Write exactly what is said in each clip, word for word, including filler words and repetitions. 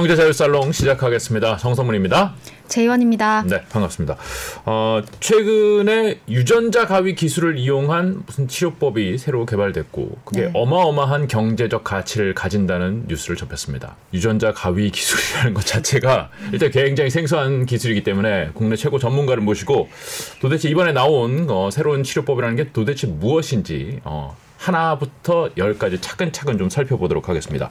경제자유살롱 시작하겠습니다. 정성문입니다. 재희원입니다. 네, 반갑습니다. 어, 최근에 유전자 가위 기술을 이용한 무슨 치료법이 새로 개발됐고 그게 네. 어마어마한 경제적 가치를 가진다는 뉴스를 접했습니다. 유전자 가위 기술이라는 것 자체가 일단 굉장히 생소한 기술이기 때문에 국내 최고 전문가를 모시고 도대체 이번에 나온 어, 새로운 치료법이라는 게 도대체 무엇인지 어, 하나부터 열까지 차근차근 좀 살펴보도록 하겠습니다.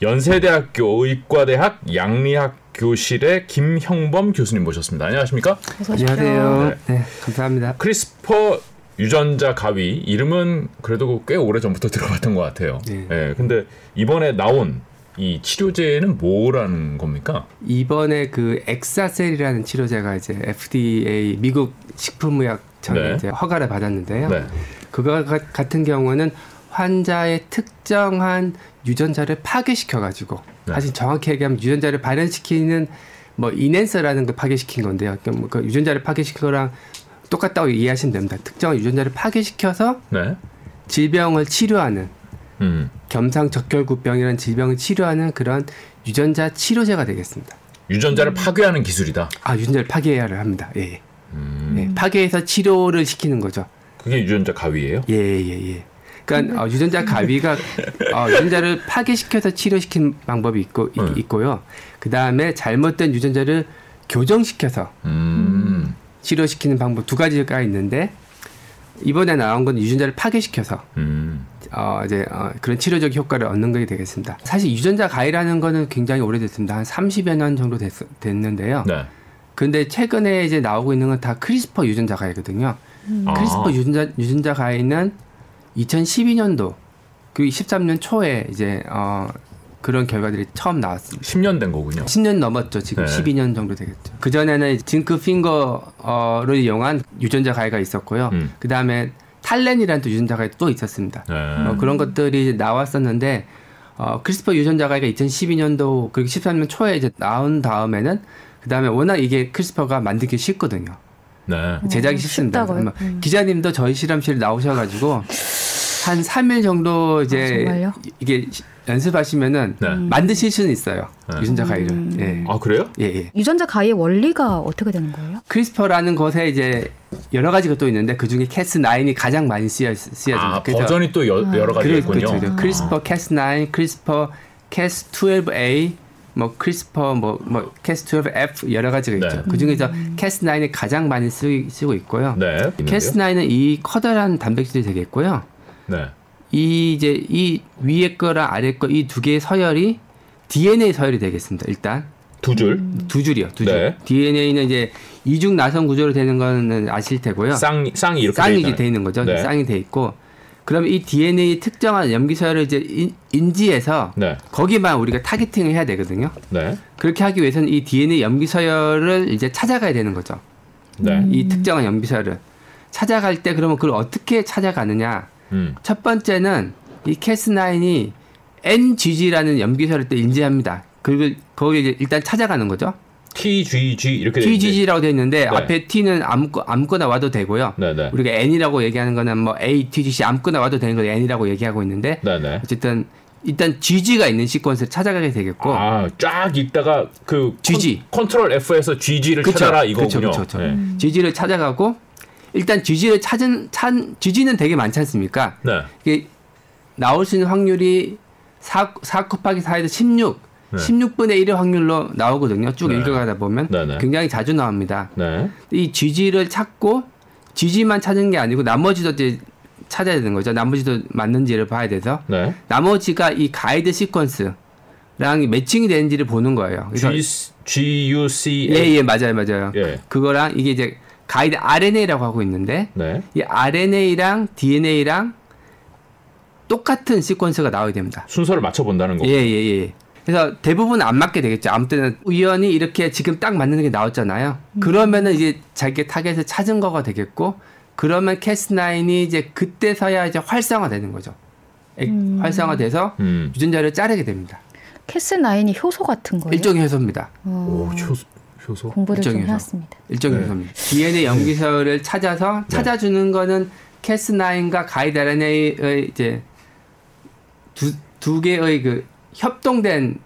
연세대학교 의과대학 양리학 교실의 김형범 교수님 모셨습니다. 안녕하십니까? 안녕하세요. 네. 네, 감사합니다. 크리스퍼 유전자 가위 이름은 그래도 꽤 오래 전부터 들어봤던 것 같아요. 네. 네, 근데 이번에 나온 이 치료제는 뭐라는 겁니까? 이번에 그 엑사셀이라는 치료제가 이제 에프디에이 미국 식품의약청에 네. 이제 허가를 받았는데요. 네. 그거 같은 경우는 환자의 특정한 유전자를 파괴시켜가지고 네. 사실 정확히 얘기하면 유전자를 발현시키는 뭐 인핸서라는 걸 파괴시킨 건데요. 그러니까 그 유전자를 파괴시킨 거랑 똑같다고 이해하시면 됩니다. 특정한 유전자를 파괴시켜서 네. 질병을 치료하는 음. 겸상적결구병이라는 질병을 치료하는 그런 유전자 치료제가 되겠습니다. 유전자를 파괴하는 기술이다. 아, 유전자를 파괴해야 합니다. 예. 음. 예. 파괴해서 치료를 시키는 거죠. 그게 유전자 가위예요? 예, 예, 예. 그러니까 어, 유전자 가위가 어, 유전자를 파괴시켜서 치료시키는 방법이 있고, 이, 음. 있고요. 그 다음에 잘못된 유전자를 교정시켜서 음. 치료시키는 방법 두 가지가 있는데 이번에 나온 건 유전자를 파괴시켜서 음. 어, 이제 어, 그런 치료적 효과를 얻는 것이 되겠습니다. 사실 유전자 가위라는 거는 굉장히 오래됐습니다. 한 삼십여 년 정도 됐, 됐는데요. 네. 근데 최근에 이제 나오고 있는 건 다 크리스퍼 유전자 가위거든요. 음. 크리스퍼 아. 유전자, 유전자 가위는 이천십이 년도 그 십삼 년 초에 이제 어 그런 결과들이 처음 나왔습니다. 십 년 된 거군요. 십 년 넘었죠. 지금 네. 십이 년 정도 되겠죠. 그 전에는 징크 핑거를 이용한 유전자 가위가 있었고요. 음. 그 다음에 탈렌이라는 또 유전자 가위 또 있었습니다. 네. 어 그런 것들이 나왔었는데 어 크리스퍼 유전자 가위가 이천십이 년도 그리고 십삼 년 초에 이제 나온 다음에는 그 다음에 워낙 이게 크리스퍼가 만들기 쉽거든요. 네. 제작이 쉽습니다. 음. 기자님도 저희 실험실 나오셔가지고 한 삼 일 정도 이제 아, 이게 연습하시면은 네. 만드실 수는 있어요. 네. 유전자 가위를. 음. 예. 아 그래요? 예, 예. 유전자 가위의 원리가 어떻게 되는 거예요? 크리스퍼라는 것에 이제 여러 가지가 또 있는데 그 중에 캐스 나인이 가장 많이 쓰여 쓰여집니다. 아, 버전이 또 여, 아. 여러 가지 있군요. 그렇죠. 아. 크리스퍼 캐스 나인, 크리스퍼 캐스 십이 에이. 뭐 크리스퍼 뭐 뭐 캐스 십이 에프 여러 가지가 네. 있죠. 그 중에서 캐스 나인이 가장 많이 쓰, 쓰고 있고요. 네. 캐스 나인은 이 커다란 단백질이 되겠고요. 네. 이 이제 이 위에 거랑 아래 거 이 두 개의 서열이 디엔에이 서열이 되겠습니다. 일단 두 줄, 음. 두 줄이요. 두 줄. 네. 디엔에이는 이제 이중 나선 구조로 되는 거는 아실 테고요. 쌍 쌍이 이렇게 쌍이 돼 있는 거죠. 네. 쌍이 돼 있고. 그럼 이 디엔에이 특정한 염기서열을 이제 인지해서 네. 거기만 우리가 타겟팅을 해야 되거든요. 네. 그렇게 하기 위해서는 이 디엔에이 염기서열을 이제 찾아가야 되는 거죠. 네. 이 특정한 염기서열을 찾아갈 때 그러면 그걸 어떻게 찾아가느냐? 음. 첫 번째는 이 캐스 나인이 엔지지라는 염기서열을 때 인지합니다. 그리고 거기 이제 일단 찾아가는 거죠. 티지지 이렇게 돼 있는데 티지지라고 돼 있는데 네. 앞에 T는 아무거, 아무거나 와도 되고요. 네, 네. 우리가 N이라고 얘기하는 거는 뭐 A, 티지지 아무거나 와도 되는 걸 N이라고 얘기하고 있는데 네, 네. 어쨌든 일단 지지가 있는 시퀀스를 찾아가게 되겠고 아, 쫙 있다가 그 지지 컨, 컨트롤 F에서 지지를 그쵸, 찾아라 이거군요. 그렇죠. 네. 지지를 찾아가고 일단 지지를 찾은 찬 지지는 되게 많지 않습니까? 네. 이게 나올 수 있는 확률이 사 곱하기 사에서 십육 네. 십육분의 일의 확률로 나오거든요. 쭉 네. 읽어가다 보면 네, 네. 굉장히 자주 나옵니다. 네. 이 지지를 찾고 지지만 찾는 게 아니고 나머지도 이제 찾아야 되는 거죠. 나머지도 맞는지를 봐야 돼서 네. 나머지가 이 가이드 시퀀스랑 매칭이 되는지를 보는 거예요. 지 유 씨 에이 예예 예, 맞아요 맞아요. 예. 그거랑 이게 이제 가이드 알엔에이라고 하고 있는데 네. 이 알엔에이랑 디엔에이랑 똑같은 시퀀스가 나와야 됩니다. 순서를 맞춰본다는 거예요. 예예예. 예. 그래서 대부분 안 맞게 되겠죠. 아무 때는 우연히 이렇게 지금 딱 맞는 게 나왔잖아요. 음. 그러면은 이제 자기 타겟을 찾은 거가 되겠고, 그러면 캐스 나인이 이제 그때서야 이제 활성화되는 거죠. 음. 활성화돼서 음. 유전자를 자르게 됩니다. 캐스 나인이 효소 같은 거예요? 일종의 효소입니다. 오, 효소. 효소. 공부를 좀 효소. 해왔습니다. 일종의 네. 효소입니다. 디엔에이 염기서열을 찾아서 찾아주는 네. 거는 캐스 나인과 가이드 알엔에이의 이제 두 두 개의 그 협동된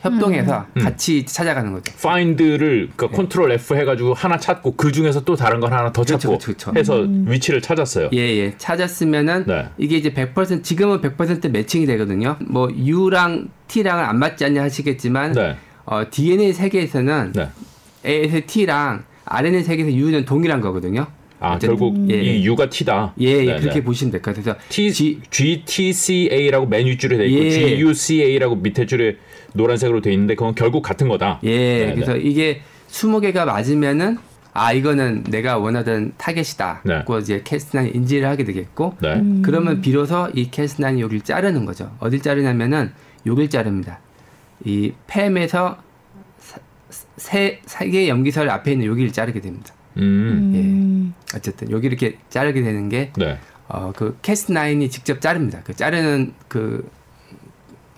협동해서 음. 같이 음. 찾아가는 거죠. 파인드를 그러니까 네. 컨트롤 F 해가지고 하나 찾고 그 중에서 또 다른 걸 하나 더 그렇죠, 찾고 그렇죠, 그렇죠. 해서 음. 위치를 찾았어요. 예예 예. 찾았으면은 네. 이게 이제 백 퍼센트 지금은 백 퍼센트 매칭이 되거든요. 뭐 U랑 T랑은 안 맞지 않냐 하시겠지만 네. 어, 디엔에이 세계에서는 네. A에서 T랑 알엔에이 세계에서 U는 동일한 거거든요. 아 결국 음. 예. 이 U가 T다. 예, 예 그렇게 보시면 될 것 같아요. 그래서 T, G, 지티씨에이라고 맨 윗줄에 돼 있고 예. 지유씨에이라고 밑에 줄에 노란색으로 돼 있는데 그건 결국 같은 거다. 예, 네네. 그래서 이게 스무 개가 맞으면은 아 이거는 내가 원하던 타겟이다. 네. 그리고 이제 캐스나인 인지를 하게 되겠고, 네. 음. 그러면 비로소 이 캐스나인 여기를 자르는 거죠. 어딜 자르냐면은 여기를 자릅니다. 이 팸에서 세 세 개의 염기설 앞에 있는 여기를 자르게 됩니다. 음. 예. 어쨌든 여기 이렇게 자르게 되는 게 네. 어, 그 캐스나인이 직접 자릅니다. 그 자르는 그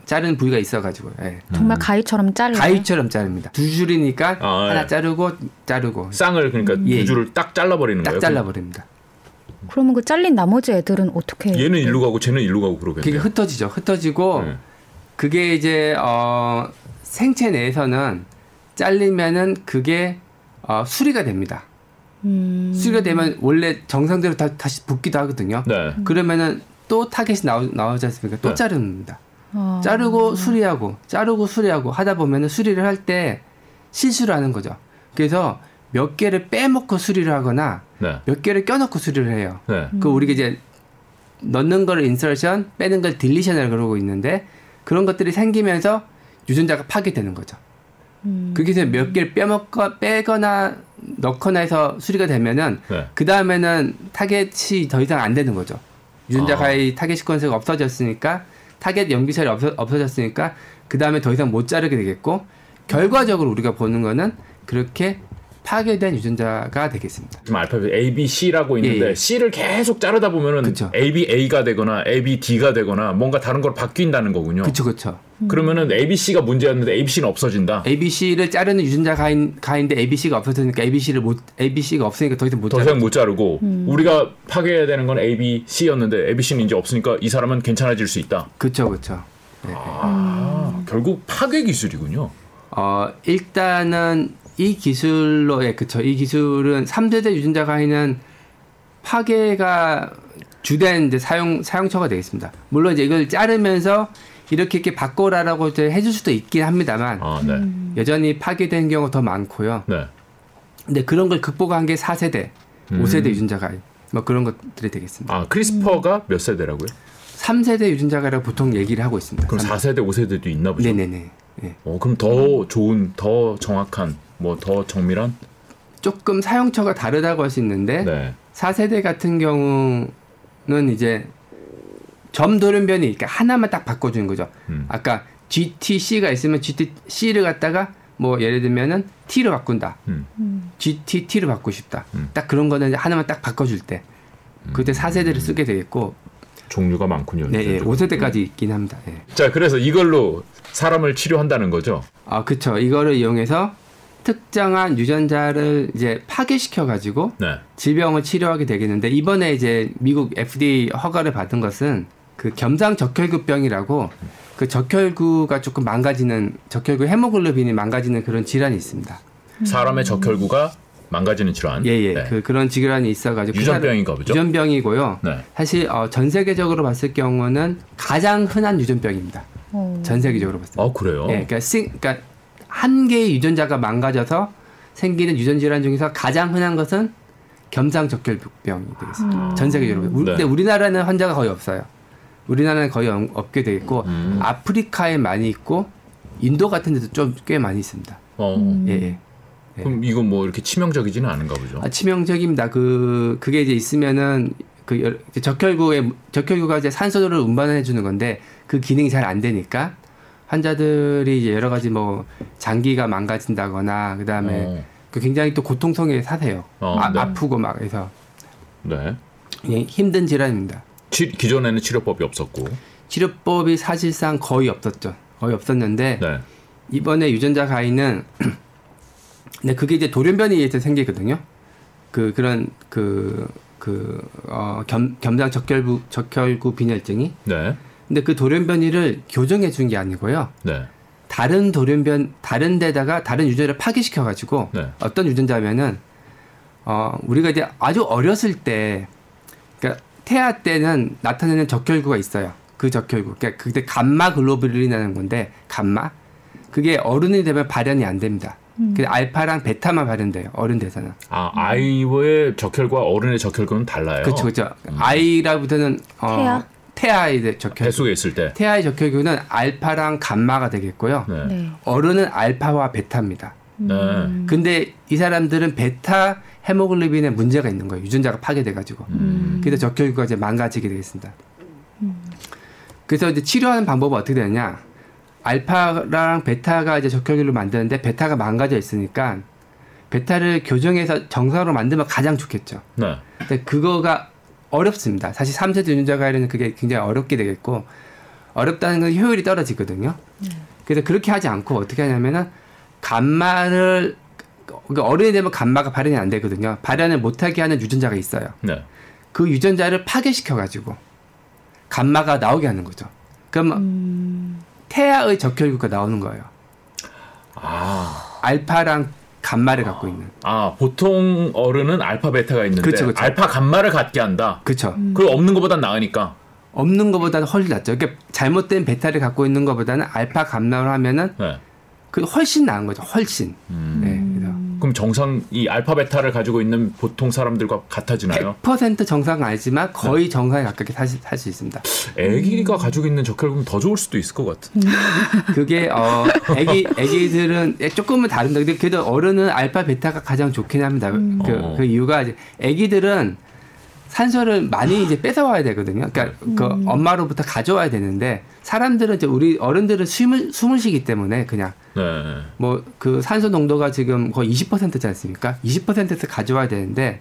자르는 부위가 있어가지고요. 예. 정말 음. 가위처럼 자르죠. 가위처럼 자릅니다. 두 줄이니까 아, 예. 하나 자르고 자르고 쌍을 그러니까 음. 두 줄을 딱 잘라버리는 딱 거예요. 딱 잘라버립니다. 그러면 그 잘린 나머지 애들은 어떻게 해요? 얘는 일로 가고 쟤는 일로 가고 그러겠네요. 그게 흩어지죠. 흩어지고 네. 그게 이제 어, 생체 내에서는 잘리면은 그게 어, 수리가 됩니다. 음. 수리가 되면 원래 정상대로 다, 다시 붙기도 하거든요. 네. 그러면은 또 타겟이 나오, 나오지 않습니까? 또 네. 자릅니다. 아, 자르고 수리하고 자르고 수리하고 하다 보면은 수리를 할 때 실수를 하는 거죠. 그래서 몇 개를 빼먹고 수리를 하거나 네. 몇 개를 껴넣고 수리를 해요. 네. 그 우리가 이제 넣는 걸 인서션, 빼는 걸 딜리션을 그러고 있는데 그런 것들이 생기면서 유전자가 파괴되는 거죠. 음. 그게 몇 개를 빼먹고 빼거나 넣거나 해서 수리가 되면은 네. 그 다음에는 타겟이 더 이상 안 되는 거죠. 유전자 가위 아. 타겟 시퀀스가 없어졌으니까. 타겟 염기설이 없어, 없어졌으니까 그 다음에 더 이상 못 자르게 되겠고 결과적으로 우리가 보는 거는 그렇게 파괴된 유전자가 되겠습니다. 지금 알파벳 A, B, C라고 있는데 예, 예. C를 계속 자르다 보면은 그쵸. A, B, A가 되거나 A, B, D가 되거나 뭔가 다른 걸 바뀐다는 거군요. 그렇죠, 그렇죠. 그러면은 A, B, C가 문제였는데 A, B, C는 없어진다. A, B, C를 자르는 유전자 가인, 가인데 A, B, C가 없어졌으니까 A, B, C를 못 A, B, C가 없으니까 더 이상 못 자르고. 더 이상 못 자르고 음. 우리가 파괴해야 되는 건 A, B, C였는데 A, B, C는 이제 없으니까 이 사람은 괜찮아질 수 있다. 그렇죠, 그렇죠. 네. 아, 음. 결국 파괴 기술이군요. 어, 일단은. 이 기술로, 예, 그쵸. 이 기술은 삼 세대 유전자 가위는 파괴가 주된 이제 사용, 사용처가 되겠습니다. 물론 이제 이걸 자르면서 이렇게 이렇게 바꿔라라고 이제 해줄 수도 있긴 합니다만, 아, 네. 여전히 파괴된 경우가 더 많고요. 네. 근데 그런 걸 극복한 게 사 세대, 음. 오 세대 유전자 가위, 뭐 그런 것들이 되겠습니다. 아, 크리스퍼가 음. 몇 세대라고요? 삼 세대 유전자 가위라고 보통 얘기를 하고 있습니다. 그럼 사 세대, 오 세대도 있나 보죠? 네네네. 네. 어, 그럼 더 좋은, 더 정확한, 뭐 더 정밀한? 조금 사용처가 다르다고 할 수 있는데 네. 사 세대 같은 경우는 이제 점 돌연변이 그러니까 하나만 딱 바꿔주는 거죠. 음. 아까 지티씨가 있으면 지티씨를 갖다가 뭐 예를 들면은 T로 바꾼다. 음. 지티티로 바꾸고 싶다. 음. 딱 그런 거는 하나만 딱 바꿔줄 때 그때 음. 사 세대를 쓰게 되겠고 종류가 많군요. 네, 예, 오 세대까지 있긴 합니다. 예. 자, 그래서 이걸로 사람을 치료한다는 거죠? 아, 그렇죠. 이거를 이용해서 특정한 유전자를 이제 파괴시켜 가지고 네. 질병을 치료하게 되겠는데 이번에 이제 미국 에프디에이 허가를 받은 것은 그 겸상적결구병이라고 그 적혈구가 조금 망가지는 적혈구 헤모글로빈이 망가지는 그런 질환이 있습니다. 사람의 적혈구가 망가지는 질환. 예예. 예. 네. 그 그런 질환이 있어가지고 유전병인가 보죠. 유전병이고요. 네. 사실 어, 전 세계적으로 봤을 경우는 가장 흔한 유전병입니다. 오. 전 세계적으로 봤을 때. 아 그래요? 예. 그러니까 싱, 그러니까 한 개의 유전자가 망가져서 생기는 유전 질환 중에서 가장 흔한 것은 겸상적결구병이 되겠습니다. 음. 전 세계적으로. 근데 네. 우리나라는 환자가 거의 없어요. 우리나라는 거의 없게 되겠고 음. 아프리카에 많이 있고 인도 같은 데도 좀 꽤 많이 있습니다. 어. 예. 예. 네. 그럼 이건 뭐 이렇게 치명적이지는 않은가 보죠? 아, 치명적입니다. 그 그게 이제 있으면은 그 적혈구에 적혈구가 이제 산소를 운반해 주는 건데 그 기능이 잘 안 되니까 환자들이 이제 여러 가지 뭐 장기가 망가진다거나 그다음에 어. 그 굉장히 또 고통성에 사세요. 어, 아, 네. 아프고 막 해서 네. 예, 힘든 질환입니다. 치, 기존에는 치료법이 없었고 치료법이 사실상 거의 없었죠. 거의 없었는데 네. 이번에 유전자 가위는 근데 그게 이제 돌연변이에 의해서 생기거든요. 그 그런 그 그 어 겸 겸상 적결구 적혈구 빈혈증이. 네. 근데 그 돌연변이를 교정해 준 게 아니고요. 네. 다른 돌연변 다른 데다가 다른 유전자를 파기시켜 가지고 네. 어떤 유전자면은 어, 우리가 이제 아주 어렸을 때 그러니까 태아 때는 나타내는 적혈구가 있어요. 그 적혈구. 그러니까 그때 감마 글로불린이라는 건데 감마 그게 어른이 되면 발현이 안 됩니다. 음. 그 알파랑 베타만 발현돼요. 어른 돼서는. 아 아이의 적혈구와 어른의 적혈구는 달라요. 그렇죠, 그렇죠. 음. 아이라부터는 어, 태아. 태아의 적혈구. 뱃속에 있을 때. 태아의 적혈구는 알파랑 감마가 되겠고요. 네. 네. 어른은 알파와 베타입니다. 네. 근데 이 사람들은 베타 헤모글로빈에 문제가 있는 거예요. 유전자가 파괴돼가지고. 음. 그래서 적혈구가 이제 망가지게 되겠습니다. 음. 그래서 이제 치료하는 방법은 어떻게 되느냐? 알파랑 베타가 이제 적혈구를 만드는데 베타가 망가져 있으니까 베타를 교정해서 정상으로 만들면 가장 좋겠죠. 네. 근데 그거가 어렵습니다. 사실 삼 세대 유전자 가위는 그게 굉장히 어렵게 되겠고 어렵다는 건 효율이 떨어지거든요. 네. 그래서 그렇게 하지 않고 어떻게 하냐면은 감마를 그러니까 어른이 되면 감마가 발현이 안 되거든요. 발현을 못하게 하는 유전자가 있어요. 네. 그 유전자를 파괴시켜가지고 감마가 나오게 하는 거죠. 그럼 음... 태아의 적혈구가 나오는 거예요. 아... 알파랑 감마를 아... 갖고 있는. 아 보통 어른은 알파 베타가 있는데 그쵸, 그쵸. 알파 감마를 갖게 한다. 그렇죠. 음... 그걸 없는 것보단 나으니까. 없는 것보다는 훨씬 낫죠. 그러니까 잘못된 베타를 갖고 있는 것보다는 알파 감마를 하면은. 네. 그 훨씬 나은 거죠. 훨씬. 음. 네, 그래서. 그럼 정상 이 알파 베타를 가지고 있는 보통 사람들과 같아지나요? 백 퍼센트 정상은 아니지만 거의 네. 정상에 가깝게 사실 할 수 있습니다. 아기가 음. 가지고 있는 적혈구는 더 좋을 수도 있을 것 같은. 그게 어 아기 아기들은 조금은 다른데 근데 그래도 어른은 알파 베타가 가장 좋긴 합니다. 음. 그, 어. 그 이유가 이제 아기들은 산소를 많이 이제 뺏어와야 되거든요. 그러니까 음. 그 엄마로부터 가져와야 되는데 사람들은 이제 우리 어른들은 숨을, 숨을 쉬기 때문에 그냥 네. 뭐 그 산소 농도가 지금 거의 이십 퍼센트지 않습니까? 이십 퍼센트에서 가져와야 되는데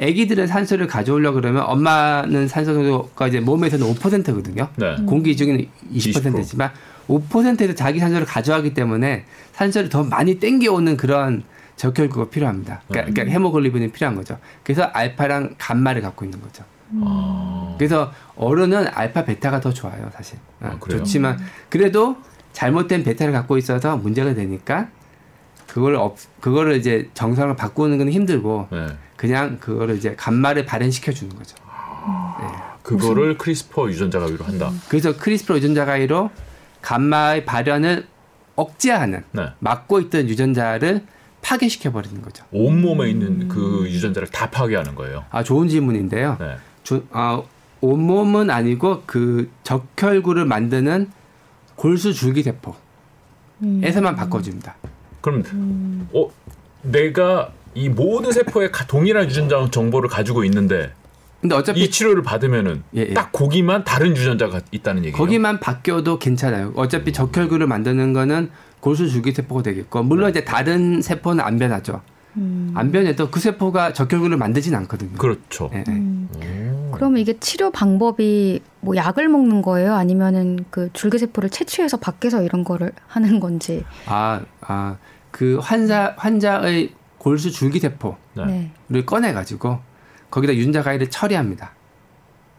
아기들은 산소를 가져오려 그러면 엄마는 산소 농도가 이제 몸에서는 오 퍼센트거든요. 네. 공기 중에는 이십 퍼센트지만 오 퍼센트에서 자기 산소를 가져가기 때문에 산소를 더 많이 땡겨오는 그런 적혈구가 필요합니다. 그러니까, 그러니까 헤모글로빈이 필요한 거죠. 그래서 알파랑 감마를 갖고 있는 거죠. 음. 그래서 어른은 알파, 베타가 더 좋아요, 사실. 아, 좋지만 그래도 잘못된 베타를 갖고 있어서 문제가 되니까 그걸 업, 그거를 이제 정상으로 바꾸는 건 힘들고 네. 그냥 그거를 이제 감마를 발현시켜 주는 거죠. 아, 네. 그거를 크리스퍼 유전자 가위로 한다. 음. 그래서 크리스퍼 유전자 가위로 감마의 발현을 억제하는 네. 막고 있던 유전자를 파괴시켜버리는 거죠. 온몸에 있는 그 유전자를 다 파괴하는 거예요. 아, 좋은 질문인데요. 네. 주, 어, 온몸은 아니고 그 적혈구를 만드는 골수줄기세포에서만 음. 바꿔줍니다. 그럼 음. 어, 내가 이 모든 세포에 동일한 유전자 정보를 가지고 있는데 근데 어차피 이 치료를 받으면은 예, 예. 딱 거기만 다른 유전자가 있다는 얘기예요. 거기만 바뀌어도 괜찮아요. 어차피 음. 적혈구를 만드는 거는 골수줄기세포가 되겠고 물론 네. 이제 다른 세포는 안 변하죠. 음. 안 변해도 그 세포가 적혈구를 만들진 않거든요. 그렇죠. 네. 음. 그러면 이게 치료 방법이 뭐 약을 먹는 거예요? 아니면은 그 줄기세포를 채취해서 밖에서 이런 거를 하는 건지? 아, 아, 그 환자 환자의 골수줄기세포를 네. 꺼내 가지고 거기다 유전자 가위를 처리합니다.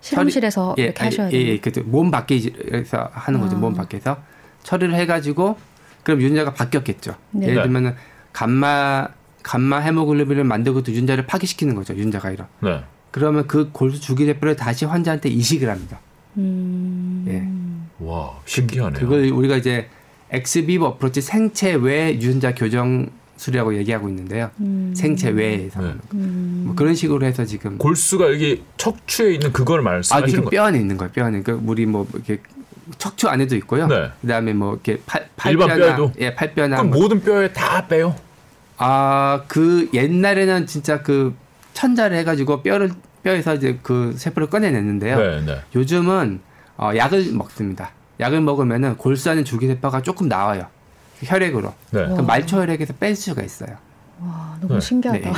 실험실에서 처리, 이렇게 예, 하셔야 돼요. 예, 예, 그렇죠. 몸 밖에서 하는 거죠. 아. 몸 밖에서 처리를 해가지고. 그럼 유전자가 바뀌었겠죠. 네. 예를 들면은 감마 감마 헤모글로빈을 만들고 또 유전자를 파괴시키는 거죠. 유전자 가위로. 네. 그러면 그 골수줄기세포를 다시 환자한테 이식을 합니다. 음. 예. 와, 신기하네요. 그걸 우리가 이제 엑스비보 어프로치 생체 외 유전자 교정 수리라고 얘기하고 있는데요. 음. 생체 외에서 네. 뭐 그런 식으로 해서 지금 골수가 여기 척추에 있는 그걸 말씀하시는 거예요? 아, 뼈 안에 있는 거예요. 뼈 안에. 그러니까 우리 뭐 이렇게 척추 안에도 있고요. 네. 그다음에 뭐 이렇게 팔 팔뼈나 예, 팔뼈나 그럼 뭐. 모든 뼈에 다 빼요. 아, 그 옛날에는 진짜 그 천자를 해 가지고 뼈를 뼈에서 이제 그 세포를 꺼내냈는데요. 네, 네. 요즘은 어, 약을 먹습니다. 약을 먹으면은 골수 안에 줄기세포가 조금 나와요. 혈액으로. 네. 그 말초혈액에서 뺄 수가 있어요. 와, 너무 네. 신기하다. 네.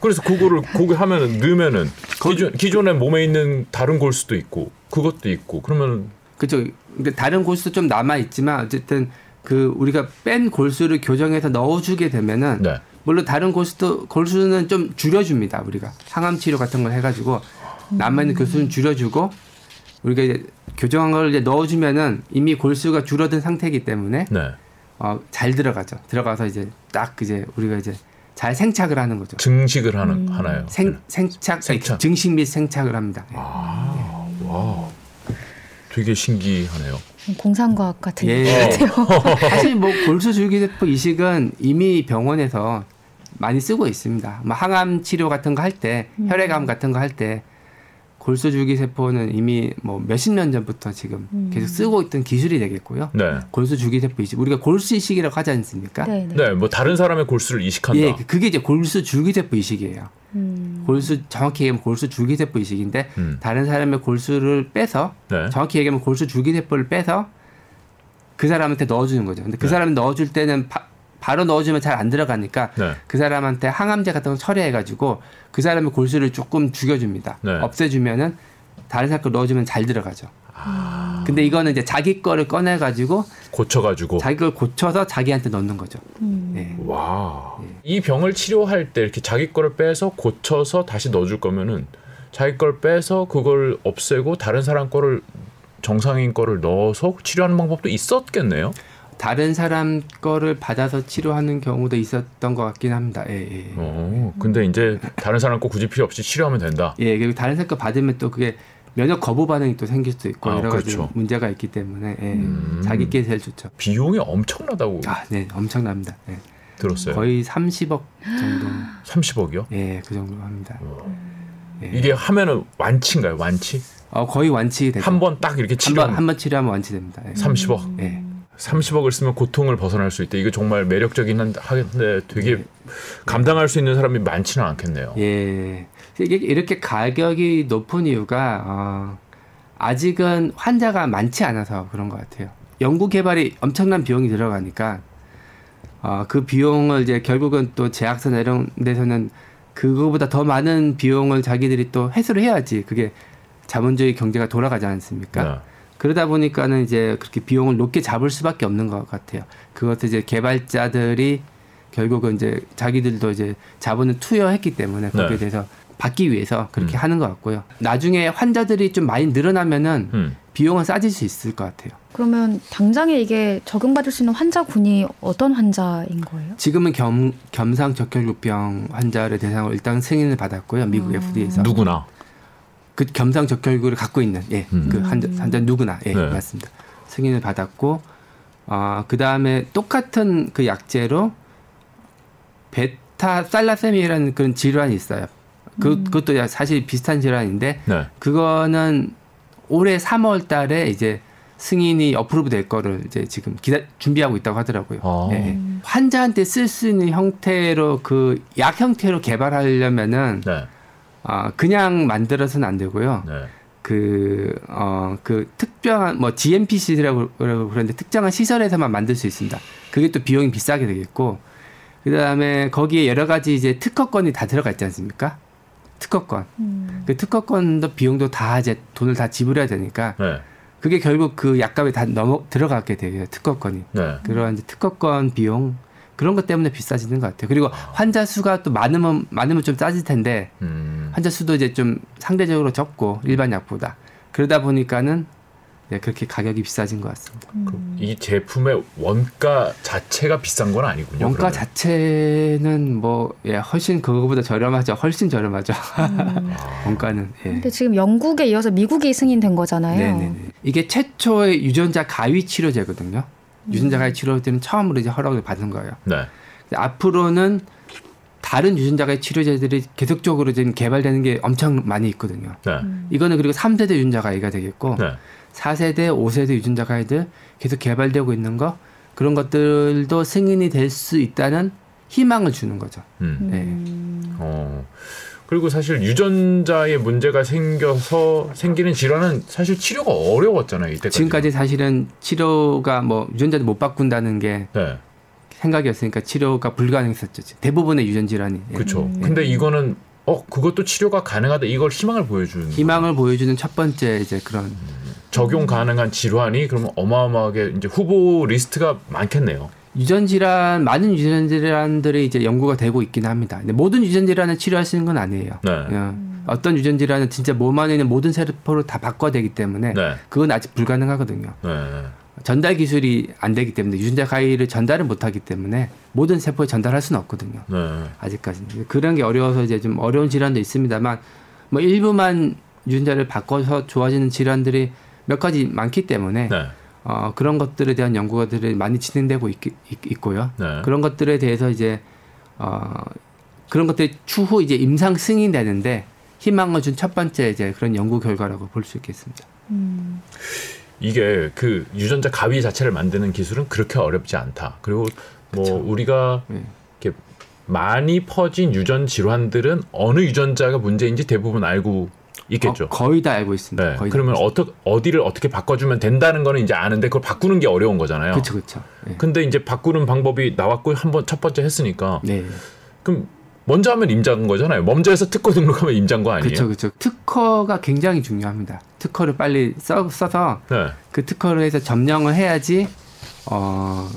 그래서 그거를 거기 하면은 넣으면은 기존 기존에 몸에 있는 다른 골수도 있고 그것도 있고 그러면 그렇죠. 근데 다른 골수도 좀 남아 있지만 어쨌든 그 우리가 뺀 골수를 교정해서 넣어주게 되면은 네. 물론 다른 골수도 골수는 좀 줄여줍니다. 우리가 항암 치료 같은 걸 해가지고 남아 있는 골수는 줄여주고 우리가 이제 교정한 걸 이제 넣어주면은 이미 골수가 줄어든 상태이기 때문에. 네. 어, 잘 들어가죠. 들어가서 이제 딱 이제 우리가 이제 잘 생착을 하는 거죠. 증식을 하는 음. 하나요? 생 생착, 생착. 증식 및 생착을 합니다. 아, 예. 와, 되게 신기하네요. 공상과학 같은 예. 것 같아요. 사실 뭐 골수줄기세포 이식은 이미 병원에서 많이 쓰고 있습니다. 뭐 항암 치료 같은 거 할 때, 음. 혈액암 같은 거 할 때 골수줄기세포는 이미 뭐 몇십 년 전부터 지금 음. 계속 쓰고 있던 기술이 되겠고요. 네. 골수줄기세포 이식. 우리가 골수 이식이라고 하지 않습니까? 네, 네. 네, 뭐 다른 사람의 골수를 이식한다. 예, 그게 이제 골수줄기세포 이식이에요. 음. 골수 정확히 얘기하면 골수줄기세포 이식인데 음. 다른 사람의 골수를 빼서 네. 정확히 얘기하면 골수줄기세포를 빼서 그 사람한테 넣어주는 거죠. 근데 그 네. 사람이 넣어줄 때는 바, 바로 넣어주면 잘 안 들어가니까 네. 그 사람한테 항암제 같은 걸 처리해가지고 그 사람의 골수를 조금 죽여줍니다. 네. 없애주면은 다른 사람 거 넣어주면 잘 들어가죠. 아... 근데 이거는 이제 자기 거를 꺼내가지고 고쳐가지고 자기 걸 고쳐서 자기한테 넣는 거죠. 음... 네. 와. 네. 이 병을 치료할 때 이렇게 자기 거를 빼서 고쳐서 다시 넣어줄 거면은 자기 걸 빼서 그걸 없애고 다른 사람 거를 정상인 거를 넣어서 치료하는 방법도 있었겠네요. 다른 사람 거를 받아서 치료하는 경우도 있었던 것 같긴 합니다. 예, 예. 오, 근데 이제 다른 사람 거 굳이 필요 없이 치료하면 된다. 예, 그리고 다른 사람 거 받으면 또 그게 면역 거부 반응이 또 생길 수도 있고 아, 여러 가지 그렇죠. 문제가 있기 때문에 예, 음. 자기 게 제일 좋죠. 비용이 엄청나다고. 아, 네, 엄청납니다. 예. 들었어요. 거의 삼십억 정도. 삼십억이요? 예, 그 정도 합니다. 예. 이게 하면은 완치인가요? 완치? 어, 거의 완치됩니다. 한 번 딱 이렇게 치료하면 한 번, 한 번 치료하면 완치됩니다. 예. 삼십억. 예. 삼십억을 쓰면 고통을 벗어날 수 있다. 이거 정말 매력적이긴 한데 되게 감당할 수 있는 사람이 많지는 않겠네요. 예, 이렇게 가격이 높은 이유가 어, 아직은 환자가 많지 않아서 그런 것 같아요. 연구 개발이 엄청난 비용이 들어가니까 어, 그 비용을 이제 결국은 또 제약사나 이런 데서는 그거보다 더 많은 비용을 자기들이 또 회수를 해야지 그게 자본주의 경제가 돌아가지 않습니까? 네. 그러다 보니까는 이제 그렇게 비용을 높게 잡을 수밖에 없는 것 같아요. 그것도 이제 개발자들이 결국은 이제 자기들도 이제 자본을 투여했기 때문에 거기에 네. 대해서 받기 위해서 그렇게 음. 하는 것 같고요. 나중에 환자들이 좀 많이 늘어나면은 음. 비용은 싸질 수 있을 것 같아요. 그러면 당장에 이게 적용받을 수 있는 환자군이 어떤 환자인 거예요? 지금은 겸, 겸상적결구병 환자를 대상으로 일단 승인을 받았고요. 미국 음. 에프디에이에서. 누구나? 그 겸상적결구를 갖고 있는 예, 음. 그 환자, 환자 누구나 예, 네. 맞습니다. 승인을 받았고 어, 그 다음에 똑같은 그 약제로 베타 살라세미아라는 그런 질환이 있어요. 그 음. 그것도 사실 비슷한 질환인데 네. 그거는 올해 삼월달에 이제 승인이 어프로브 될 거를 이제 지금 기다 준비하고 있다고 하더라고요. 아. 예, 환자한테 쓸 수 있는 형태로 그 약 형태로 개발하려면은. 네. 어, 그냥 만들어서는 안 되고요. 네. 그, 어, 그 특별한, 뭐, 지엠피씨라고 그러는데 특정한 시설에서만 만들 수 있습니다. 그게 또 비용이 비싸게 되겠고, 그 다음에 거기에 여러 가지 이제 특허권이 다 들어가 있지 않습니까? 특허권. 음. 그 특허권도 비용도 다 이제 돈을 다 지불해야 되니까, 네. 그게 결국 그 약값에 다 넘어, 들어가게 돼요. 특허권이. 네. 그런 이제 특허권 비용. 그런 것 때문에 비싸지는 것 같아요. 그리고 환자 수가 또 많으면 많으면 좀 싸질 텐데 음. 환자 수도 이제 좀 상대적으로 적고 일반 약보다 그러다 보니까는 네, 그렇게 가격이 비싸진 것 같습니다. 음. 이 제품의 원가 자체가 비싼 건 아니군요. 원가 그러면. 자체는 뭐 예, 훨씬 그거보다 저렴하죠. 훨씬 저렴하죠. 음. 원가는. 예. 근데 지금 영국에 이어서 미국이 승인된 거잖아요. 네네네. 이게 최초의 유전자 가위 치료제거든요. 유전자 가위 치료 때는 처음으로 이제 허락을 받은 거예요. 네. 앞으로는 다른 유전자 가위 치료제들이 계속적으로 지금 개발되는 게 엄청 많이 있거든요. 네. 음. 이거는 그리고 삼 세대 유전자 가위가 되겠고 네. 사 세대, 오 세대 유전자 가위들 계속 개발되고 있는 거 그런 것들도 승인이 될 수 있다는 희망을 주는 거죠. 음. 네. 어. 그리고 사실 유전자에 문제가 생겨서 생기는 질환은 사실 치료가 어려웠잖아요. 이때까지. 지금까지 사실은 치료가 뭐 유전자를 못 바꾼다는 게 네. 생각이었으니까 치료가 불가능했었죠. 대부분의 유전 질환이. 그렇죠. 예. 근데 이거는 어 그것도 치료가 가능하다. 이걸 희망을 보여주는. 희망을 거예요. 보여주는 첫 번째 이제 그런 음, 적용 가능한 질환이 그러면 어마어마하게 이제 후보 리스트가 많겠네요. 유전 질환 많은 유전 질환들이 이제 연구가 되고 있긴 합니다. 근데 모든 유전 질환을 치료할 수 있는 건 아니에요. 네. 음. 어떤 유전 질환은 진짜 몸 안에 있는 모든 세포를 다 바꿔야 되기 때문에 네. 그건 아직 불가능하거든요. 네. 전달 기술이 안 되기 때문에 유전자 가위를 전달을 못하기 때문에 모든 세포에 전달할 수는 없거든요. 네. 아직까지는. 그런 게 어려워서 이제 좀 어려운 질환도 있습니다만 뭐 일부만 유전자를 바꿔서 좋아지는 질환들이 몇 가지 많기 때문에 네. 어, 그런 것들에 대한 연구들이 많이 진행되고 있, 있, 있고요. 네. 그런 것들에 대해서 이제 어, 그런 것들이 추후 이제 임상 승인되는데 희망을 준 첫 번째 이제 그런 연구 결과라고 볼 수 있겠습니다. 음. 이게 그 유전자 가위 자체를 만드는 기술은 그렇게 어렵지 않다. 그리고 뭐 그쵸. 우리가 네. 이렇게 많이 퍼진 유전 질환들은 어느 유전자가 문제인지 대부분 알고 있겠죠. 어, 거의 다 알고 있습니다. 네. 거의 그러면 어떻게 어디를 어떻게 바꿔주면 된다는 거는 이제 아는데 그걸 바꾸는 게 어려운 거잖아요. 그렇죠, 그렇죠. 네. 근데 이제 바꾸는 방법이 나왔고 한번 첫 번째 했으니까. 네. 그럼 먼저 하면 임자인 거잖아요. 먼저 해서 특허 등록하면 임자인 거 아니에요? 그렇죠, 그렇죠. 특허가 굉장히 중요합니다. 특허를 빨리 써, 써서 네. 그 특허를 해서 점령을 해야지. 어.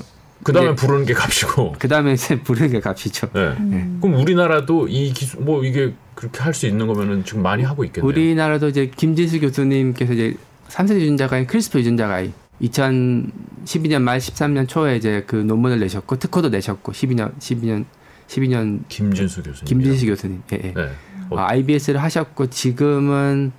그 다음에 부르는 게 값이고. 그 다음에 이제 부르는 게 값이죠. 네. 음. 그럼 우리나라도 이 기술 뭐 이게 그렇게 할 수 있는 거면은 지금 많이 하고 있겠네요. 우리나라도 이제 김진수 교수님께서 이제 삼 세대 유전자 가위, 크리스퍼 유전자 가위 이천십이 년 말 십삼 년 초에 이제 그 논문을 내셨고 특허도 내셨고 십이 년 십이 년 십이 년 김진수 교수님. 김진수 교수님. 예. 예. 네. 어, 아이비에스를 하셨고 지금은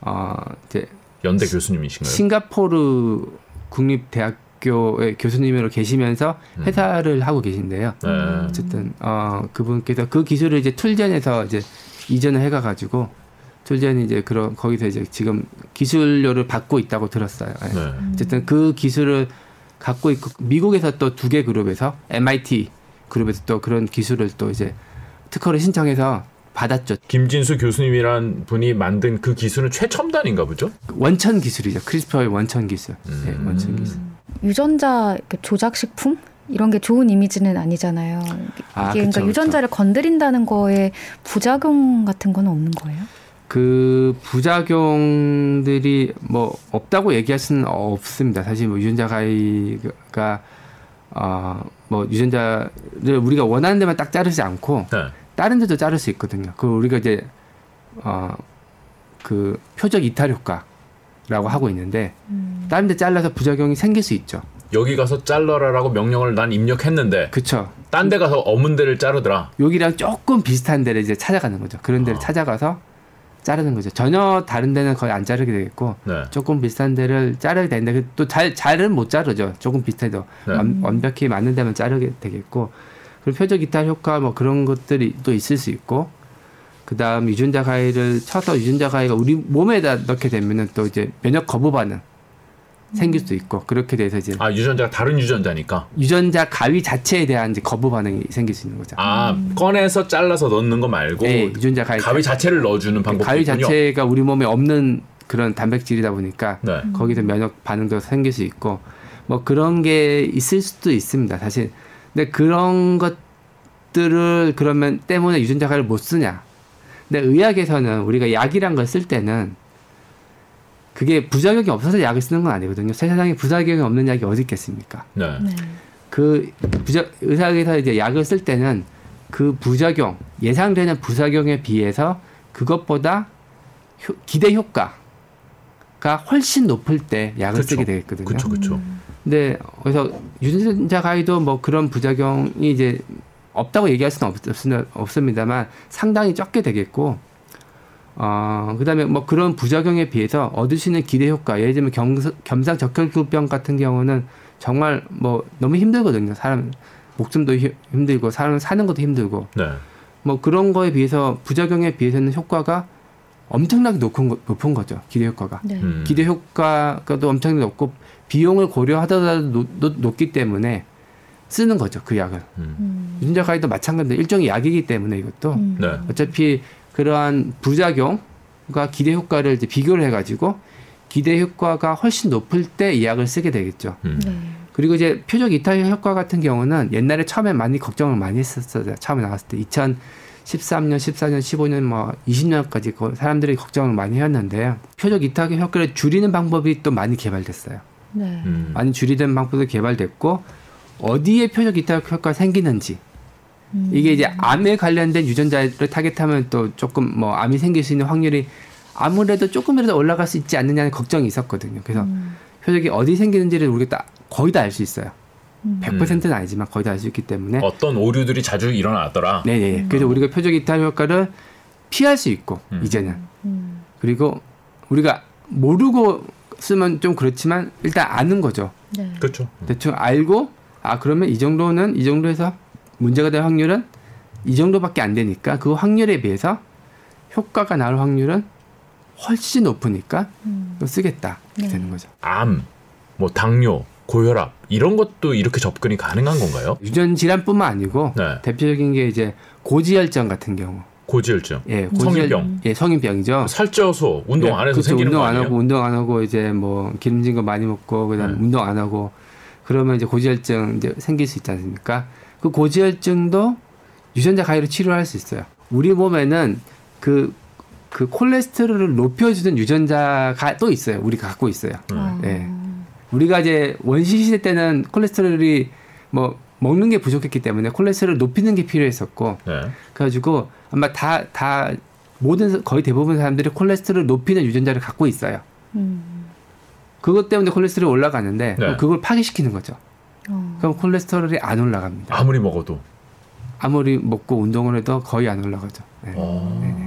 어 이제 연대 교수님이신가요? 싱가포르 국립대학 교의 교수님으로 계시면서 회사를 음. 하고 계신데요. 네. 어쨌든 어, 그분께서 그 기술을 이제 툴젠에서 이제 이전을 해가지고 툴젠이 이제 그런 거기서 이제 지금 기술료를 받고 있다고 들었어요. 네. 네. 어쨌든 그 기술을 갖고 있고 미국에서 또 두 개 그룹에서 엠아이티 그룹에서 또 그런 기술을 또 이제 특허를 신청해서 받았죠. 김진수 교수님이란 분이 만든 그 기술은 최첨단인가 보죠? 원천 기술이죠. 크리스퍼의 원천 기술. 음. 네, 원천 기술. 유전자 조작식품? 이런 게 좋은 이미지는 아니잖아요. 이게 아, 그쵸, 그러니까 유전자를 그쵸. 건드린다는 거에 부작용 같은 건 없는 거예요? 그 부작용들이 뭐 없다고 얘기할 수는 없습니다. 사실 뭐 유전자 가위가 어, 뭐 유전자를 우리가 원하는 데만 딱 자르지 않고 네. 다른 데도 자를 수 있거든요. 그 우리가 이제 어, 그 표적 이탈 효과 라고 하고 있는데 음. 다른 데 잘라서 부작용이 생길 수 있죠. 여기 가서 잘라라라고 명령을 난 입력했는데 그쵸. 딴 데 가서 어문 데를 자르더라. 여기랑 조금 비슷한 데를 이제 찾아가는 거죠. 그런 데를 어. 찾아가서 자르는 거죠. 전혀 다른 데는 거의 안 자르게 되겠고 네. 조금 비슷한 데를 자르게 되는데 또 잘, 잘은 못 자르죠. 조금 비슷해도 네. 완, 완벽히 맞는 데만 자르게 되겠고 그리고 표적 이탈 효과 뭐 그런 것들이 또 있을 수 있고 그 다음 유전자 가위를 쳐서 유전자 가위가 우리 몸에다 넣게 되면은 또 이제 면역 거부 반응 생길 수도 있고 그렇게 돼서 이제 아 유전자가 다른 유전자니까 유전자 가위 자체에 대한 이제 거부 반응이 생길 수 있는 거죠. 아 음. 꺼내서 잘라서 넣는 거 말고 네, 유전자 가위, 가위 자체를 넣어주는 방법이군요. 가위 자체가 우리 몸에 없는 그런 단백질이다 보니까 네. 거기서 면역 반응도 생길 수 있고 뭐 그런 게 있을 수도 있습니다. 사실 근데 그런 것들을 그러면 때문에 유전자 가위를 못 쓰냐? 근데 의학에서는 우리가 약이란 걸 쓸 때는 그게 부작용이 없어서 약을 쓰는 건 아니거든요. 세상에 부작용이 없는 약이 어디 있겠습니까? 네. 네. 그 부자, 의학에서 이제 약을 쓸 때는 그 부작용, 예상되는 부작용에 비해서 그것보다 효, 기대 효과가 훨씬 높을 때 약을 그쵸. 쓰게 되겠거든요. 그렇죠, 그렇죠. 근데 그래서 유전자 가위도 뭐 그런 부작용이 이제 없다고 얘기할 수는 없, 없, 없습니다만 상당히 적게 되겠고 어, 그다음에 뭐 그런 부작용에 비해서 얻을 수 있는 기대 효과 예를 들면 겸상적결구병 같은 경우는 정말 뭐 너무 힘들거든요. 사람 목숨도 히, 힘들고 사람 사는 것도 힘들고 네. 뭐 그런 거에 비해서 부작용에 비해서는 효과가 엄청나게 높은, 거, 높은 거죠. 기대 효과가 네. 음. 기대 효과도 엄청나게 높고 비용을 고려하더라도 노, 노, 높기 때문에 쓰는 거죠. 그 약을. 음. 유전자 가위도 마찬가지인데 일종의 약이기 때문에 이것도 음. 네. 어차피 그러한 부작용과 기대 효과를 이제 비교를 해가지고 기대 효과가 훨씬 높을 때 이 약을 쓰게 되겠죠. 음. 네. 그리고 이제 표적 이탈 효과 같은 경우는 옛날에 처음에 많이 걱정을 많이 했었어요. 처음에 나왔을 때 이천십삼 년, 십사 년, 십오 년, 뭐 이십 년까지 사람들이 걱정을 많이 했는데요. 표적 이탈 효과를 줄이는 방법이 또 많이 개발됐어요. 네. 음. 많이 줄이는 방법도 개발됐고 어디에 표적 이탈 효과가 생기는지 음. 이게 이제 암에 관련된 유전자를 타겟하면 또 조금 뭐 암이 생길 수 있는 확률이 아무래도 조금이라도 올라갈 수 있지 않느냐는 걱정이 있었거든요. 그래서 음. 효적이 어디 생기는지를 우리가 다, 거의 다 알 수 있어요. 백 퍼센트는 아니지만 거의 다 알 수 있기 때문에 어떤 오류들이 자주 일어났더라. 네, 네. 음. 그래서 우리가 표적 이탈 효과를 피할 수 있고 음. 이제는 음. 그리고 우리가 모르고 쓰면 좀 그렇지만 일단 아는 거죠. 네. 그렇죠. 대충 알고 아 그러면 이 정도는 이 정도에서 문제가 될 확률은 이 정도밖에 안 되니까 그 확률에 비해서 효과가 날 확률은 훨씬 높으니까 음. 쓰겠다 이렇게 네. 되는 거죠. 암, 뭐 당뇨, 고혈압 이런 것도 이렇게 접근이 가능한 건가요? 유전 질환뿐만 아니고 네. 대표적인 게 이제 고지혈증 같은 경우. 고지혈증. 예, 고지혈, 성인병. 예, 성인병이죠. 살쪄서 운동 예, 안 해서 그렇죠, 생기는 운동 거 아니에요? 안 하고 운동 안 하고 이제 뭐 기름진 거 많이 먹고 그다음 음. 운동 안 하고 그러면 이제 고지혈증 이제 생길 수 있지 않습니까? 그 고지혈증도 유전자 가위로 치료할 수 있어요. 우리 몸에는 그 그 콜레스테롤을 높여주는 유전자가 또 있어요. 우리가 갖고 있어요. 음. 예. 우리가 이제 원시 시대 때는 콜레스테롤이 뭐 먹는 게 부족했기 때문에 콜레스테롤을 높이는 게 필요했었고 네. 그래가지고 아마 다 다 모든 거의 대부분 사람들이 콜레스테롤을 높이는 유전자를 갖고 있어요. 음. 그것 때문에 콜레스테롤이 올라가는데 네. 그걸 파괴시키는 거죠. 어. 그럼 콜레스테롤이 안 올라갑니다. 아무리 먹어도 아무리 먹고 운동을 해도 거의 안 올라가죠. 네. 어. 네.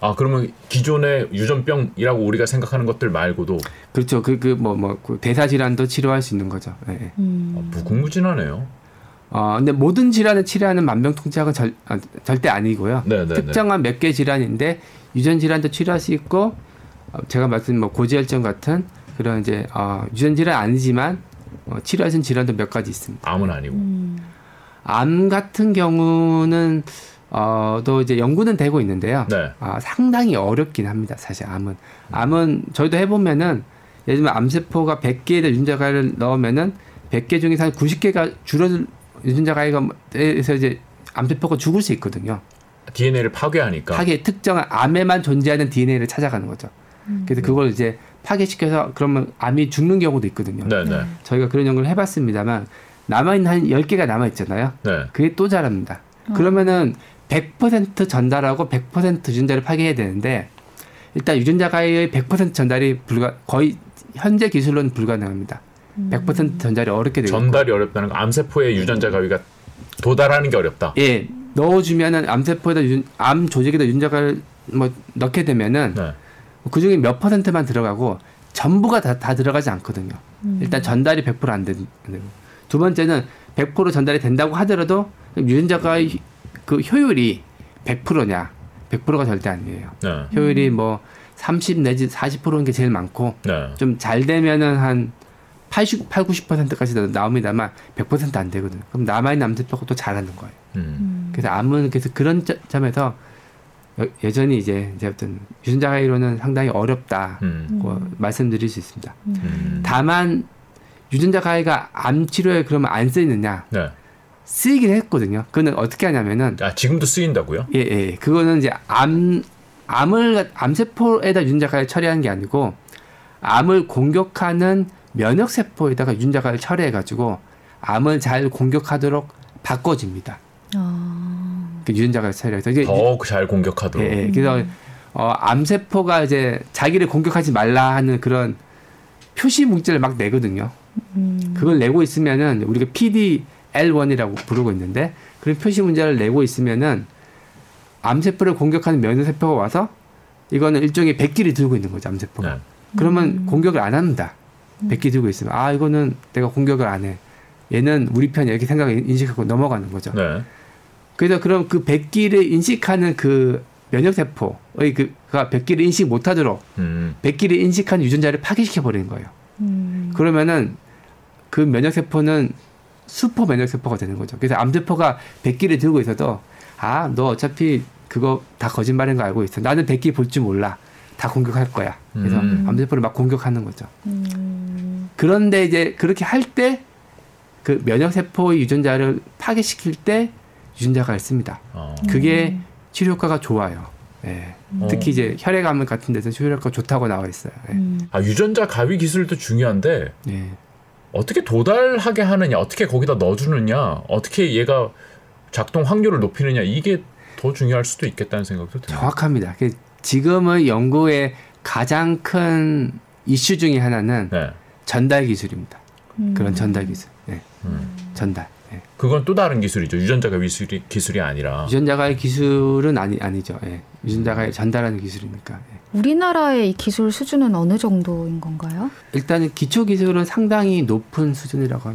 아 그러면 기존의 유전병이라고 우리가 생각하는 것들 말고도 그렇죠. 그 그 뭐 뭐 그 대사 질환도 치료할 수 있는 거죠. 예. 음. 아, 무궁무진하네요. 아 어, 근데 모든 질환을 치료하는 만병통치약은 절 아, 절대 아니고요. 네네네. 특정한 몇 개 질환인데 유전 질환도 치료할 수 있고 어, 제가 말씀드린 뭐 고지혈증 같은 그런 이제 어, 유전 질환 아니지만 어, 치료할 수 있는 질환도 몇 가지 있습니다. 암은 아니고. 음. 암 같은 경우는 어, 또 이제 연구는 되고 있는데요. 네. 아, 상당히 어렵긴 합니다. 사실 암은. 음. 암은 저희도 해보면은 예를 들면 암세포가 백 개의 유전자 가위를 넣으면은 백 개 중에서 한 구십 개가 줄어들 유전자 가위에서 이제 암세포가 죽을 수 있거든요. 디엔에이를 파괴하니까. 파괴 특정한 암에만 존재하는 디엔에이를 찾아가는 거죠. 음. 그래서 그걸 이제 파괴시켜서 그러면 암이 죽는 경우도 있거든요. 네, 네. 저희가 그런 연구를 해봤습니다만 남아있는 한 열 개가 남아있잖아요. 네. 그게 또 자랍니다. 음. 그러면은 백 퍼센트 전달하고 백 퍼센트 유전자를 파괴해야 되는데 일단 유전자 가위의 백 퍼센트 전달이 불가 거의 현재 기술로는 불가능합니다. 음. 백 퍼센트 전달이 어렵게 되고 전달이 어렵다는 건 암세포의 유전자 가위가 도달하는 게 어렵다. 예, 넣어주면은 암세포에다 유전, 암 조직에다 유전자 가위를 뭐 넣게 되면은 네. 그 중에 몇 퍼센트만 들어가고 전부가 다, 다 들어가지 않거든요. 음. 일단 전달이 백 퍼센트 안 되고 두 번째는 백 퍼센트 전달이 된다고 하더라도 유전자 가위 그 효율이 백 퍼센트냐 백 퍼센트가 절대 아니에요. 네. 효율이 뭐 삼십 내지 사십 퍼센트인 게 제일 많고 네. 좀 잘 되면은 한 팔십, 구십 퍼센트까지 나옵니다만 백 퍼센트 안 되거든요. 그럼 남아있는 암세포가 또 잘하는 거예요. 음. 그래서 암은 그래서 그런 점에서 여전히 이제 이제 어떤 유전자 가위로는 상당히 어렵다고 음. 말씀드릴 수 있습니다. 음. 다만 유전자 가위가 암 치료에 그러면 안 쓰이느냐? 네. 쓰이긴 했거든요. 그거는 어떻게 하냐면은 아 지금도 쓰인다고요? 예예. 예. 그거는 이제 암 암을 암세포에다 유전자 가위를 처리하는 게 아니고 암을 공격하는 면역 세포에다가 유전자 가위를 처리해가지고 암을 잘 공격하도록 바꿔줍니다. 어... 그 유전자 가위 처리해서 더 잘 공격하도록. 예. 예. 그래서 음. 어, 암세포가 이제 자기를 공격하지 말라 하는 그런 표시 물질을 막 내거든요. 음. 그걸 내고 있으면은 우리가 피디엘원이라고 부르고 있는데 그런 표시 문자를 내고 있으면은 암세포를 공격하는 면역세포가 와서 이거는 일종의 백기를 들고 있는 거죠. 암세포가. 네. 그러면 음. 공격을 안 합니다. 백기 들고 있으면 아 이거는 내가 공격을 안 해. 얘는 우리 편이야 이렇게 생각을 인식하고 넘어가는 거죠. 네. 그래서 그럼 그 백기를 인식하는 그 면역세포의 그가 백기를 인식 못하도록 음. 백기를 인식하는 유전자를 파괴시켜버리는 거예요. 음. 그러면은 그 면역세포는 슈퍼 면역세포가 되는 거죠. 그래서 암세포가 백기를 들고 있어도 아, 너 어차피 그거 다 거짓말인 거 알고 있어. 나는 백기 볼 줄 몰라. 다 공격할 거야. 그래서 음. 암세포를 막 공격하는 거죠. 음. 그런데 이제 그렇게 할 때 그 면역세포의 유전자를 파괴시킬 때 유전자가 있습니다. 어. 그게 치료 효과가 좋아요. 예. 음. 특히 이제 혈액암 같은 데서 치료 효과가 좋다고 나와 있어요. 예. 음. 아, 유전자 가위 기술도 중요한데 예. 어떻게 도달하게 하느냐, 어떻게 거기다 넣어주느냐, 어떻게 얘가 작동 확률을 높이느냐 이게 더 중요할 수도 있겠다는 생각도 듭니다. 정확합니다. 지금의 연구의 가장 큰 이슈 중에 하나는 네. 전달 기술입니다. 음. 그런 전달 기술. 네. 음. 전달. 네. 그건 또 다른 기술이죠. 유전자 가위 기술이, 기술이 아니라. 유전자 가위 기술은 아니, 아니죠. 네. 유전자 가위 전달하는 기술이니까. 네. 우리나라의 기술 수준은 어느 정도인 건가요? 일단 기초 기술은 상당히 높은 수준이라고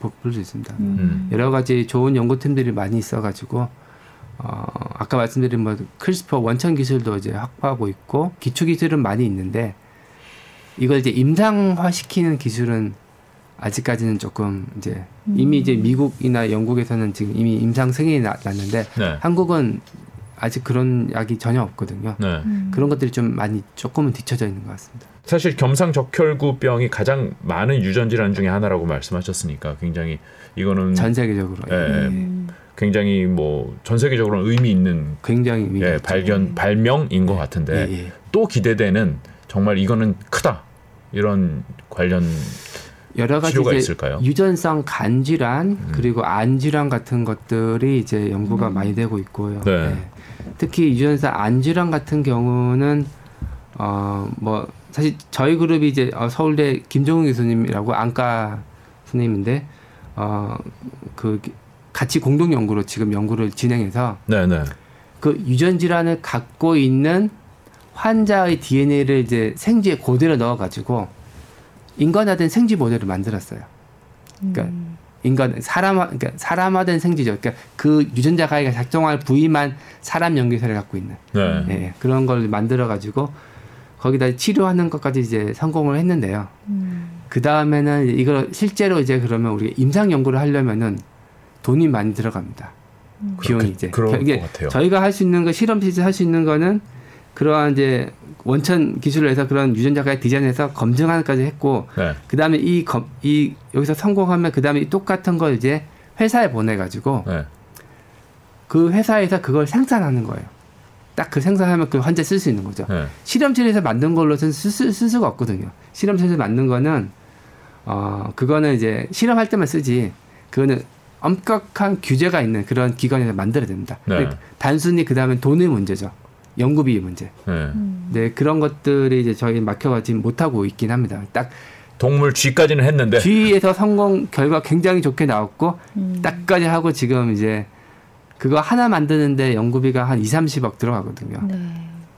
볼 수 있습니다. 음. 여러 가지 좋은 연구팀들이 많이 있어가지고 어, 아까 말씀드린 뭐 크리스퍼 원천 기술도 이제 확보하고 있고 기초 기술은 많이 있는데 이걸 이제 임상화시키는 기술은 아직까지는 조금 이제 음. 이미 이제 미국이나 영국에서는 지금 이미 임상 승인이 났는데 네. 한국은 아직 그런 약이 전혀 없거든요. 네. 음. 그런 것들이 좀 많이 조금은 뒤쳐져 있는 것 같습니다. 사실 겸상적결구병이 가장 많은 유전질환 중에 하나라고 말씀하셨으니까 굉장히 이거는 전 세계적으로 예, 음. 굉장히 뭐 전 세계적으로는 의미 있는 굉장히 의미 예, 발견 발명인 것 예. 같은데 예, 예. 또 기대되는 정말 이거는 크다 이런 관련 여러 가지 치료가 있을까요? 유전성 간 질환 음. 그리고 안 질환 같은 것들이 이제 연구가 음. 많이 되고 있고요. 네. 네. 특히 유전성 안 질환 같은 경우는 어 뭐 사실 저희 그룹이 이제 서울대 김종훈 교수님이라고 안과 선생님인데 어 그 같이 공동 연구로 지금 연구를 진행해서 네, 네. 그 유전 질환을 갖고 있는 환자의 디엔에이를 이제 생쥐에 그대로 넣어 가지고 인간화된 생쥐 모델을 만들었어요. 그러니까 음. 인간 사람 그러니까 사람화된 생쥐죠. 그러니까 그 유전자 가위가 작동할 부위만 사람 연결체를 갖고 있는 네. 예, 그런 걸 만들어 가지고 거기다 치료하는 것까지 이제 성공을 했는데요. 음. 그 다음에는 이걸 실제로 이제 그러면 우리가 임상 연구를 하려면은 돈이 많이 들어갑니다. 음. 비용이 이제 그런 것 같아요. 저희가 할 수 있는 거 실험 실제 할 수 있는 거는 그러한 이제 원천 기술로 해서 그런 유전자가 디자인해서 검증하는까지 했고, 네. 그 다음에 이, 이 여기서 성공하면 그 다음에 똑같은 걸 이제 회사에 보내가지고 네. 그 회사에서 그걸 생산하는 거예요. 딱 그 생산하면 그 환자 쓸 수 있는 거죠. 네. 실험실에서 만든 걸로는 쓸, 쓸, 쓸 수가 없거든요. 실험실에서 만든 거는 어 그거는 이제 실험할 때만 쓰지. 그거는 엄격한 규제가 있는 그런 기관에서 만들어야 됩니다. 네. 단순히 그 다음에 돈의 문제죠. 연구비 문제. 네. 네, 그런 것들이 이제 저희 막혀가지 못하고 있긴 합니다. 딱 동물 쥐까지는 했는데 쥐에서 성공 결과 굉장히 좋게 나왔고 음. 딱까지 하고 지금 이제 그거 하나 만드는데 연구비가 한 이삼십억 들어가거든요. 네.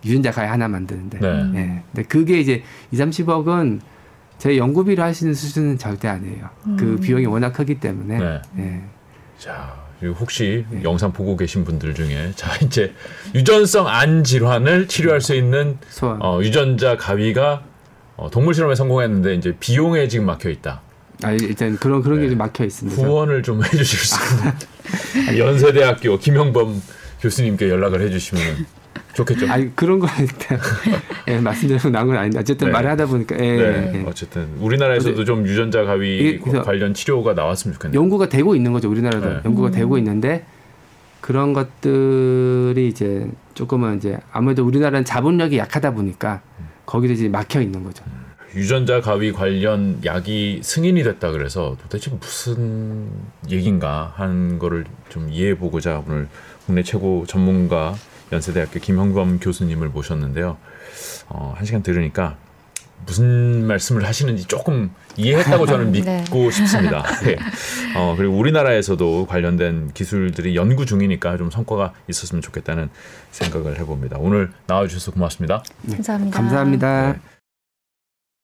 유전자 가위 하나 만드는데. 네. 네. 근데 그게 이제 이삼십억은 제 연구비로 할 수 있는 수준은 절대 아니에요. 음. 그 비용이 워낙 크기 때문에. 네. 네. 자. 혹시 네. 영상 보고 계신 분들 중에 자 이제 유전성 안 질환을 치료할 수 있는 어, 유전자 가위가 어, 동물 실험에 성공했는데 이제 비용에 지금 막혀 있다. 아 일단 그런 그런 네. 게 막혀 있습니다. 후원을 좀 해주실 수 있는 연세대학교 김형범 교수님께 연락을 해주시면 좋겠죠. 아 그런 거 일단 예, 말씀드리고 나온 건 아닌데 어쨌든 네. 말을 하다 보니까 예, 네. 예. 어쨌든 우리나라에서도 좀 유전자 가위 관련 치료가 나왔으면 좋겠네요. 연구가 되고 있는 거죠. 우리나라도 네. 연구가 음. 되고 있는데 그런 것들이 이제 조금은 이제 아무래도 우리나라는 자본력이 약하다 보니까 거기도 이제 막혀 있는 거죠. 유전자 가위 관련 약이 승인이 됐다 그래서 도대체 무슨 얘긴가 한 거를 좀 이해해 보고자 오늘 국내 최고 전문가 연세대학교 김형범 교수님을 모셨는데요. 어, 한 시간 들으니까 무슨 말씀을 하시는지 조금 이해했다고 저는 믿고 네. 싶습니다. 네. 어, 그리고 우리나라에서도 관련된 기술들이 연구 중이니까 좀 성과가 있었으면 좋겠다는 생각을 해봅니다. 오늘 나와주셔서 고맙습니다. 네. 감사합니다. 감사합니다. 네.